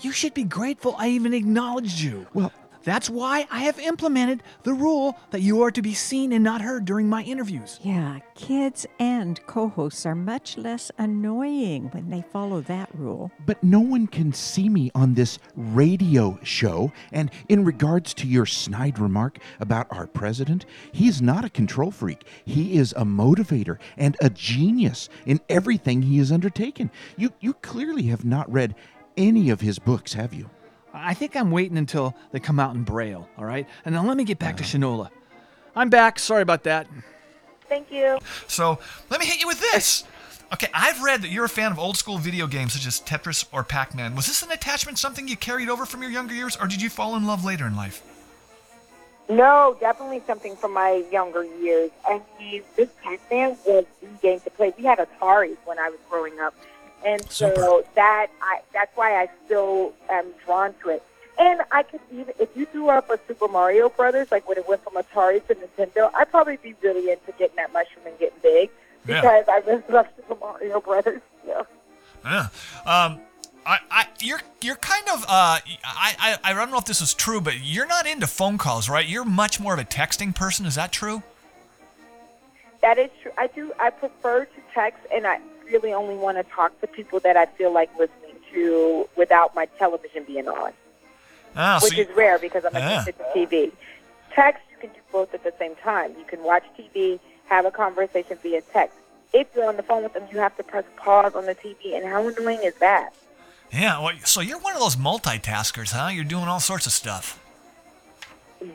You should be grateful I even acknowledged you. Well, that's why I have implemented the rule that you are to be seen and not heard during my interviews. Yeah, kids and co-hosts are much less annoying when they follow that rule. But no one can see me on this radio show. And in regards to your snide remark about our president, he is not a control freak. He is a motivator and a genius in everything he has undertaken. You, you clearly have not read any of his books, have you? I think I'm waiting until they come out in Braille, all right? And now let me get back to Shanola. I'm back. Sorry about that. Thank you. So let me hit you with this. Okay, I've read that you're a fan of old-school video games such as Tetris or Pac-Man. Was this an attachment, something you carried over from your younger years, or did you fall in love later in life? No, definitely something from my younger years. I mean, this Pac-Man was the game to play. We had Atari when I was growing up. And so Super. that I, that's why I still am drawn to it. And I could even, if you threw up a Super Mario Brothers, like when it went from Atari to Nintendo, I'd probably be really into getting that mushroom and getting big because yeah. I really love Super Mario Brothers. Yeah. Yeah. Um, I, I, you're, you're kind of, uh, I, I, I don't know if this is true, but you're not into phone calls, right? You're much more of a texting person. Is that true? That is true. I do. I prefer to text, and I really only want to talk to people that I feel like listening to without my television being on, ah, which so you, is rare because I'm yeah. addicted to T V. Text, you can do both at the same time. You can watch T V, have a conversation via text. If you're on the phone with them, you have to press pause on the T V, and how annoying is that? Yeah, well, so you're one of those multitaskers, huh? You're doing all sorts of stuff.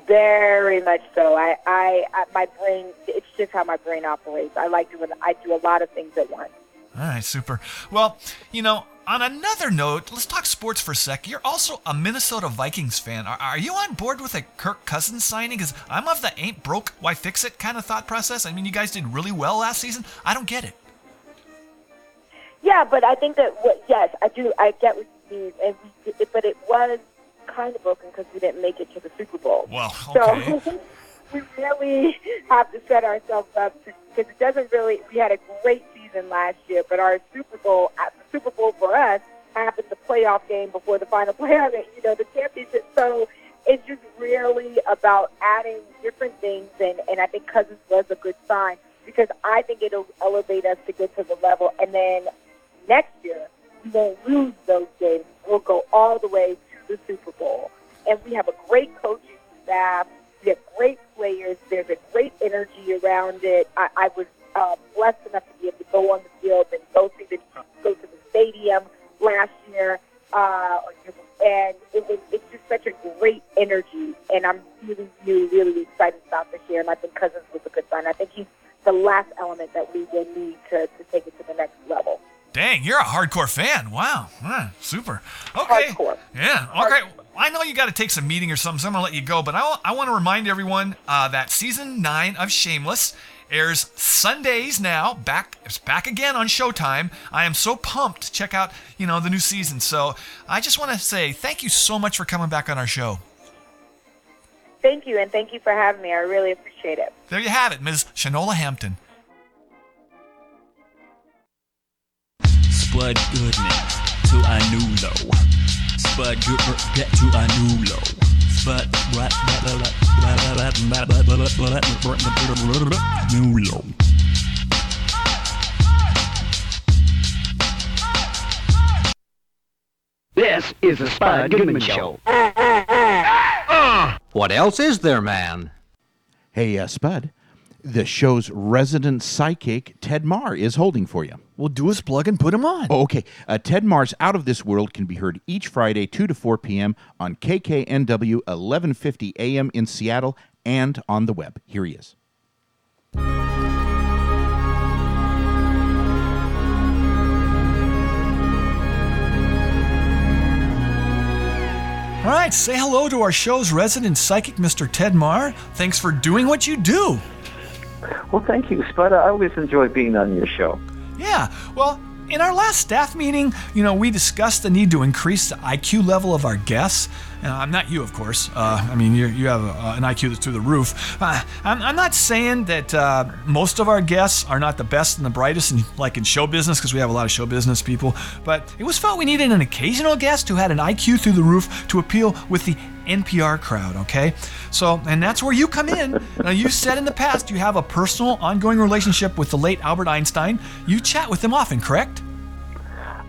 Very much so. I, I, I my brain, it's just how my brain operates. I like doing, I do a lot of things at once. All right, super. Well, you know, on another note, let's talk sports for a sec. You're also a Minnesota Vikings fan. Are, are you on board with a Kirk Cousins signing? Because I'm of the ain't broke, why fix it kind of thought process. I mean, you guys did really well last season. I don't get it. Yeah, but I think that, what, yes, I do. I get what you mean. And we did, but it was kind of broken because we didn't make it to the Super Bowl. Well, okay. So we really have to set ourselves up because it doesn't really, we had a great season last year, but our Super Bowl, the Super Bowl for us, happened the playoff game before the final playoff game, you know, the championship. So it's just really about adding different things, and, and I think Cousins was a good sign because I think it'll elevate us to get to the level, and then next year we won't lose those games. We'll go all the way to the Super Bowl, and we have a great coaching staff. We have great players. There's a great energy around it. I, I was Uh, blessed enough to be able to go on the field and go to the go to the stadium last year, uh, and it was it's just such a great energy. And I'm really, really, really excited about this year. And I think Cousins was a good sign. I think he's the last element that we will need to, to take it to the next level. Dang, you're a hardcore fan. Wow, huh, super. Okay, hardcore. Yeah, okay. Hardcore. I know you got to take some meeting or something. So I'm gonna let you go, but I I want to remind everyone uh, that season nine of Shameless airs Sundays now. Back it's back again on Showtime. I am so pumped to check out, you know, the new season. So I just want to say thank you so much for coming back on our show. Thank you, and thank you for having me. I really appreciate it. There you have it, Miz Shanola Hampton. Spud Goodman to a new low. Spud Goodman get to a new low. But but this is the Spud Goodman Show. What else is there, man? Hey, uh, Spud, the show's resident psychic, Ted Maher, is holding for you. Well, do his plug and put him on. Oh, okay. Uh, Ted Maher's Out of This World can be heard each Friday, two to four p.m. on K K N W, eleven fifty a.m. in Seattle and on the web. Here he is. All right, say hello to our show's resident psychic, Mister Ted Maher. Thanks for doing what you do. Well, thank you, Spud. I always enjoy being on your show. Yeah, well, in our last staff meeting, you know, we discussed the need to increase the I Q level of our guests. Uh, not you, of course. Uh, I mean, you you have a, an I Q that's through the roof. Uh, I'm, I'm not saying that uh, most of our guests are not the best and the brightest, and like in show business, because we have a lot of show business people. But it was felt we needed an occasional guest who had an I Q through the roof to appeal with the N P R crowd, okay? So, and that's where you come in. Now, you said in the past you have a personal, ongoing relationship with the late Albert Einstein. You chat with him often, correct?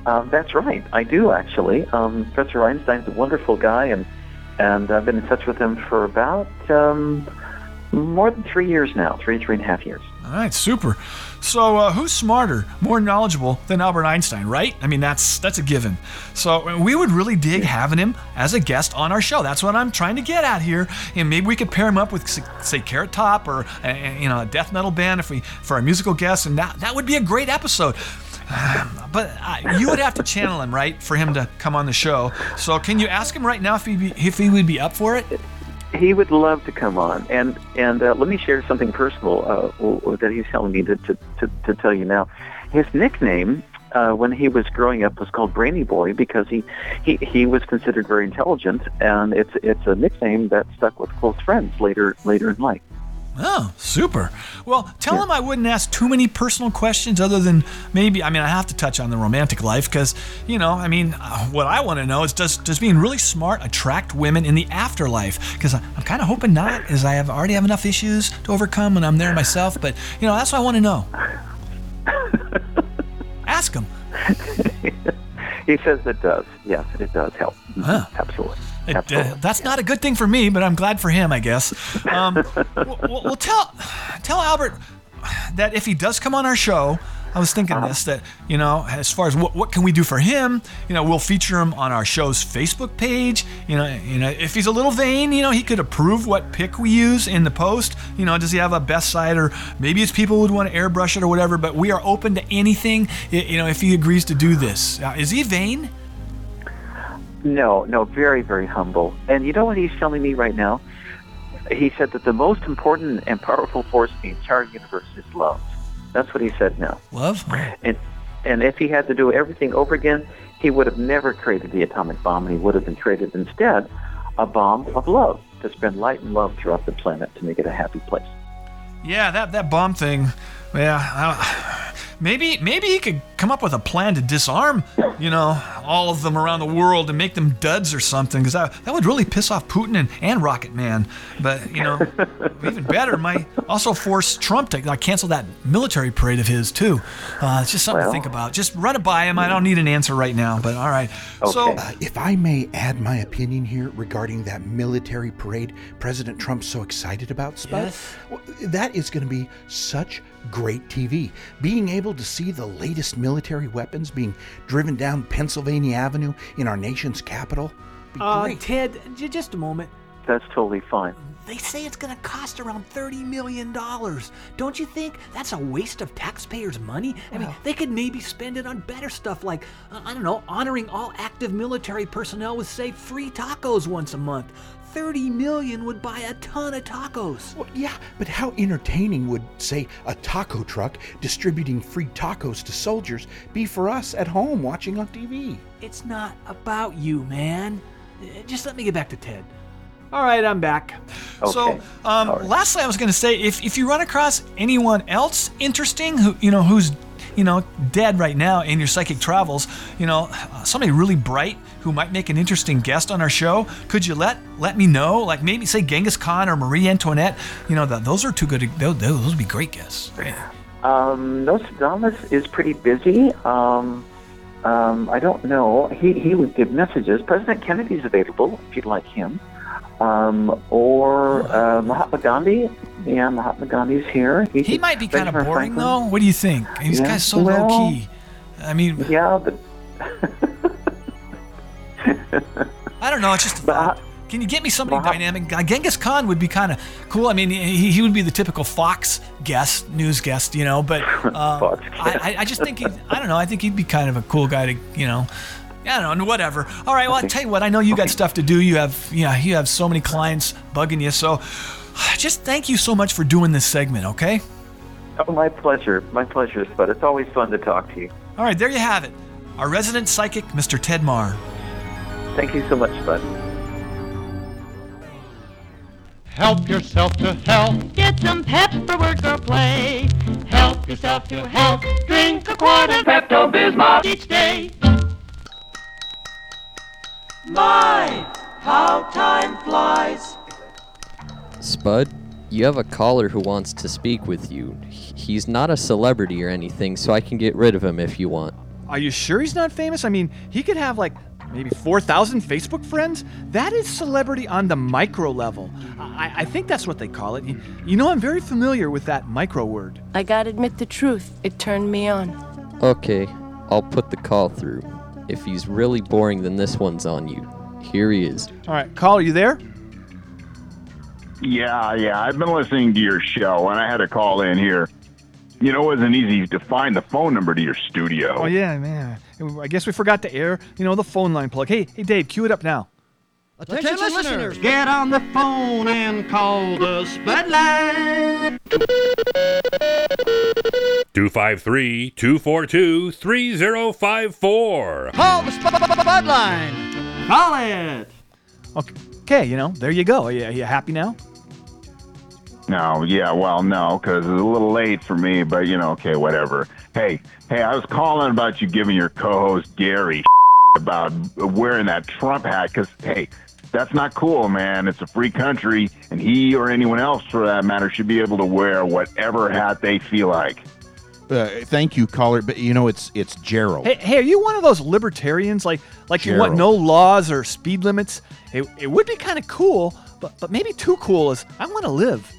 Uh, that's right. I do, actually. Um, Professor Einstein's a wonderful guy, and and I've been in touch with him for about um, more than three years now, three, three and a half years. All right, super. So uh, who's smarter, more knowledgeable than Albert Einstein, right? I mean, that's that's a given. So we would really dig having him as a guest on our show. That's what I'm trying to get at here. And maybe we could pair him up with, say, Carrot Top or a, you know, a death metal band if we for our musical guests, and that, that would be a great episode. But uh, you would have to channel him, right, for him to come on the show. So can you ask him right now if he be, if he would be up for it? He would love to come on, and and uh, let me share something personal uh, that he's telling me to, to, to, to tell you now. His nickname uh, when he was growing up was called Brainy Boy because he, he, he was considered very intelligent, and it's it's a nickname that stuck with close friends later later in life. Oh, super. Well, tell yeah. him I wouldn't ask too many personal questions other than maybe, I mean, I have to touch on the romantic life because, you know, I mean, what I want to know is does, does being really smart attract women in the afterlife? Because I'm kind of hoping not, as I have already have enough issues to overcome when I'm there myself. But, you know, that's what I want to know. Ask him. He says it does. Yes, it does help. Huh. Absolutely. It, uh, that's not a good thing for me, but I'm glad for him, I guess. Um, well, well, tell tell Albert that if he does come on our show, I was thinking this, that, you know, as far as what, what can we do for him, you know, we'll feature him on our show's Facebook page. You know, you know, if he's a little vain, you know, he could approve what pic we use in the post. You know, does he have a best side, or maybe his people would want to airbrush it or whatever, but we are open to anything, you know, if he agrees to do this. Uh, is he vain? No, no, very, very humble. And you know what he's telling me right now? He said that the most important and powerful force in the entire universe is love. That's what he said now. Love? And and if he had to do everything over again, he would have never created the atomic bomb. He would have been created instead a bomb of love to spread light and love throughout the planet to make it a happy place. Yeah, that, that bomb thing, yeah, I, maybe maybe he could come up with a plan to disarm, you know, all of them around the world and make them duds or something, because that, that would really piss off Putin and, and Rocket Man. But, you know, even better, might also force Trump to like, cancel that military parade of his, too. Uh, it's just something well, to think about. Just run it by him. I don't need an answer right now, but all right. Okay. So, uh, if I may add my opinion here regarding that military parade President Trump's so excited about, Spud, yes. That is going to be such great T V. Being able to see the latest military weapons being driven down Pennsylvania Avenue in our nation's capital. Be uh, great. Ted, j- just a moment. That's totally fine. They say it's going to cost around thirty million dollars. Don't you think that's a waste of taxpayers' money? I wow. mean, they could maybe spend it on better stuff like, uh, I don't know, honoring all active military personnel with, say, free tacos once a month. thirty million would buy a ton of tacos. Well, yeah, but how entertaining would, say, a taco truck distributing free tacos to soldiers be for us at home watching on T V? It's not about you, man. Just let me get back to Ted. All right, I'm back. Okay. So, um, right. Lastly, I was going to say, if if you run across anyone else interesting who you know who's you know dead right now in your psychic travels, you know uh, somebody really bright who might make an interesting guest on our show, could you let let me know? Like maybe say Genghis Khan or Marie Antoinette. You know, the, those are two good. Those, those would be great guests. Right? Um, Nostradamus is pretty busy. Um, um, I don't know. He he would give messages. President Kennedy's available if you'd like him. Um, or uh, Mahatma Gandhi. Yeah, Mahatma Gandhi's here. He, he might be kind of boring, though. What do you think? He's yeah. kind of so well, low-key. I mean... Yeah, but... I don't know. It's just a thought. Can you get me somebody Mahat- dynamic? Genghis Khan would be kind of cool. I mean, he he would be the typical Fox guest, news guest, you know, but... Uh, Fox. I, I just think he'd... I don't know. I think he'd be kind of a cool guy to, you know... I don't know, whatever. All right, well, I'll tell you what, I know you got stuff to do. You have, you know, you have so many clients bugging you. So just thank you so much for doing this segment, okay? Oh, my pleasure. My pleasure, Spud. It's always fun to talk to you. All right, there you have it. Our resident psychic, Mister Ted Maher. Thank you so much, Spud. Help yourself to health. Get some Pepperwork or play. Help yourself to health. Drink a quart of Pepto-Bismol each day. My, how time flies. Spud, you have a caller who wants to speak with you. He's not a celebrity or anything, so I can get rid of him if you want. Are you sure he's not famous? I mean, he could have, like, maybe four thousand Facebook friends? That is celebrity on the micro level. I, I think that's what they call it. You, you know, I'm very familiar with that micro word. I gotta admit the truth. It turned me on. Okay, I'll put the call through. If he's really boring, then this one's on you. Here he is. All right, call, are you there? Yeah, yeah, I've been listening to your show, and I had a call in here. You know, it wasn't easy to find the phone number to your studio. Oh, yeah, man. I guess we forgot to air, you know, the phone line plug. Hey, hey, Dave, cue it up now. Attention, Attention listeners. listeners. Get on the phone and call the Spudline. two five three, two four two, three oh five four. Call the Spudline. Call it. Okay, okay, you know, there you go. Are you, are you happy now? No, yeah, well, no, because it's a little late for me, but, you know, okay, whatever. Hey, hey, I was calling about you giving your co-host Gary about wearing that Trump hat, because, hey, that's not cool, man. It's a free country, and he or anyone else, for that matter, should be able to wear whatever hat they feel like. Uh, thank you, caller, but, you know, it's it's Gerald. Hey, hey, are you one of those libertarians, like, like you want no laws or speed limits? It, it would be kind of cool, but, but maybe too cool is I want to live.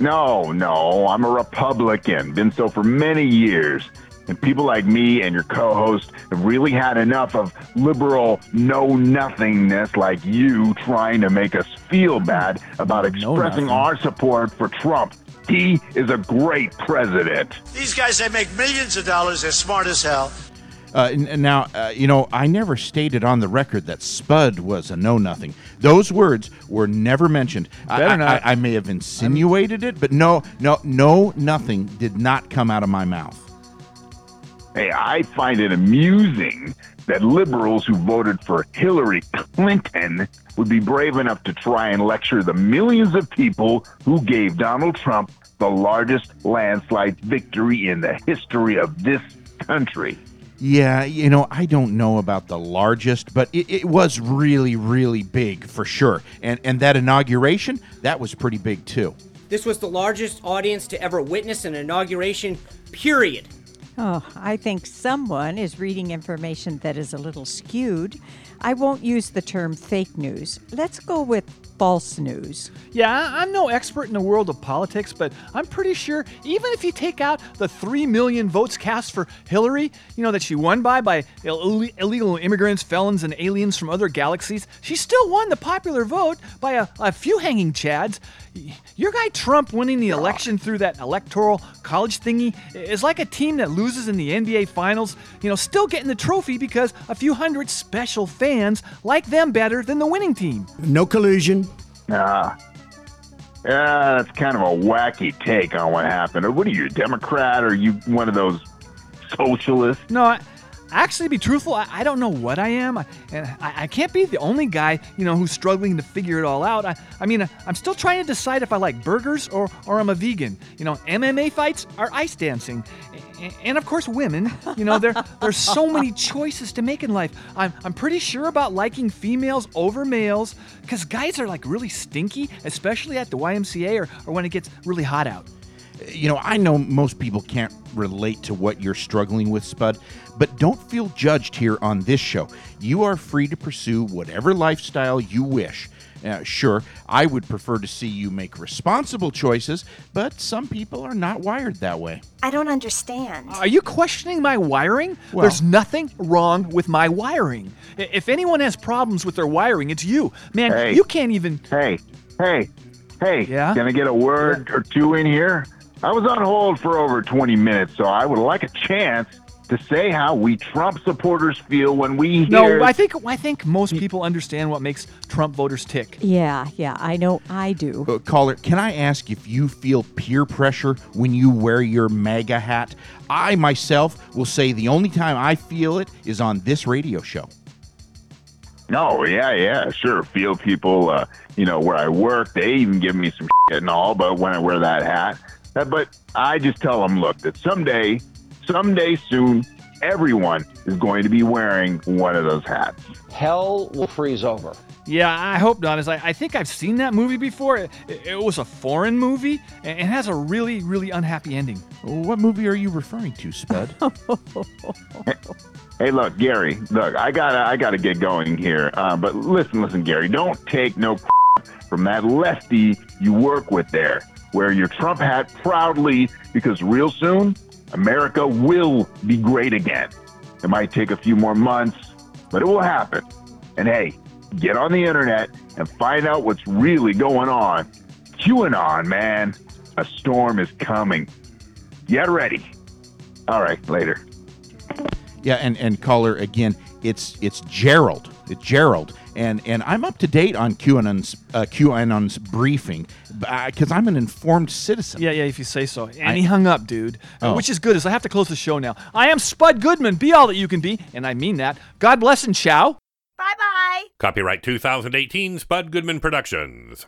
No, no, I'm a Republican, been so for many years, and people like me and your co-host have really had enough of liberal know-nothingness like you trying to make us feel bad about expressing our support for Trump. He is a great president. These guys, they make millions of dollars, they're smart as hell. Uh, now, uh, you know, I never stated on the record that Spud was a know-nothing. Those words were never mentioned. I, I, I may have insinuated it, but no, no, no, nothing did not come out of my mouth. Hey, I find it amusing that liberals who voted for Hillary Clinton would be brave enough to try and lecture the millions of people who gave Donald Trump the largest landslide victory in the history of this country. Yeah, you know, I don't know about the largest, but it, it was really, really big for sure. And and that inauguration, that was pretty big too. This was the largest audience to ever witness an inauguration, period. Oh, I think someone is reading information that is a little skewed. I won't use the term fake news. Let's go with false news. Yeah, I'm no expert in the world of politics, but I'm pretty sure even if you take out the three million votes cast for Hillary, you know, that she won by, by Ill- illegal immigrants, felons, and aliens from other galaxies, she still won the popular vote by a, a few hanging chads. Your guy Trump winning the election through that electoral college thingy is like a team that loses in the N B A finals, you know, still getting the trophy because a few hundred special fans like them better than the winning team. No collusion. Uh, yeah, that's kind of a wacky take on what happened. Or what are you, a Democrat? Or are you one of those socialists? No, I, actually, to be truthful, I, I don't know what I am. I, and I, I can't be the only guy, you know, who's struggling to figure it all out. I, I mean, I, I'm still trying to decide if I like burgers or, or I'm a vegan. You know, M M A fights are ice dancing. And, of course, women. You know, there there's so many choices to make in life. I'm I'm pretty sure about liking females over males because guys are, like, really stinky, especially at the Y M C A or, or when it gets really hot out. You know, I know most people can't relate to what you're struggling with, Spud, but don't feel judged here on this show. You are free to pursue whatever lifestyle you wish. Uh, sure, I would prefer to see you make responsible choices, but some people are not wired that way. I don't understand. Are you questioning my wiring? Well, there's nothing wrong with my wiring. If anyone has problems with their wiring, it's you. Man, hey, you can't even... Hey, hey, hey, yeah? Can I get a word yeah. or two in here? I was on hold for over twenty minutes, so I would like a chance to say how we Trump supporters feel when we hear... No, I think I think most people understand what makes Trump voters tick. Yeah, yeah, I know I do. Uh, caller, can I ask if you feel peer pressure when you wear your MAGA hat? I, myself, will say the only time I feel it is on this radio show. No, yeah, yeah, sure. Feel people, uh, you know, where I work, they even give me some shit and all, but when I wear that hat... Uh, but I just tell them, look, that someday... Someday soon, everyone is going to be wearing one of those hats. Hell will freeze over. Yeah, I hope not. As I, I think I've seen that movie before. It, it was a foreign movie, and it has a really, really unhappy ending. What movie are you referring to, Spud? hey, hey, look, Gary. Look, I gotta, I gotta get going here. Uh, but listen, listen, Gary. Don't take no from that lefty you work with there. Wear your Trump hat proudly, because real soon, America will be great again. It might take a few more months, but it will happen. And hey, get on the internet and find out what's really going on. QAnon, man. A storm is coming. Get ready. All right, later. Yeah, and, and caller, again, it's it's Gerald. It's Gerald. And and I'm up to date on QAnon's, uh, QAnon's briefing because uh, I'm an informed citizen. Yeah, yeah, if you say so. And I, he hung up, dude, oh. Which is good, as I have to close the show now. I am Spud Goodman. Be all that you can be, and I mean that. God bless and ciao. Bye-bye. Copyright twenty eighteen, Spud Goodman Productions.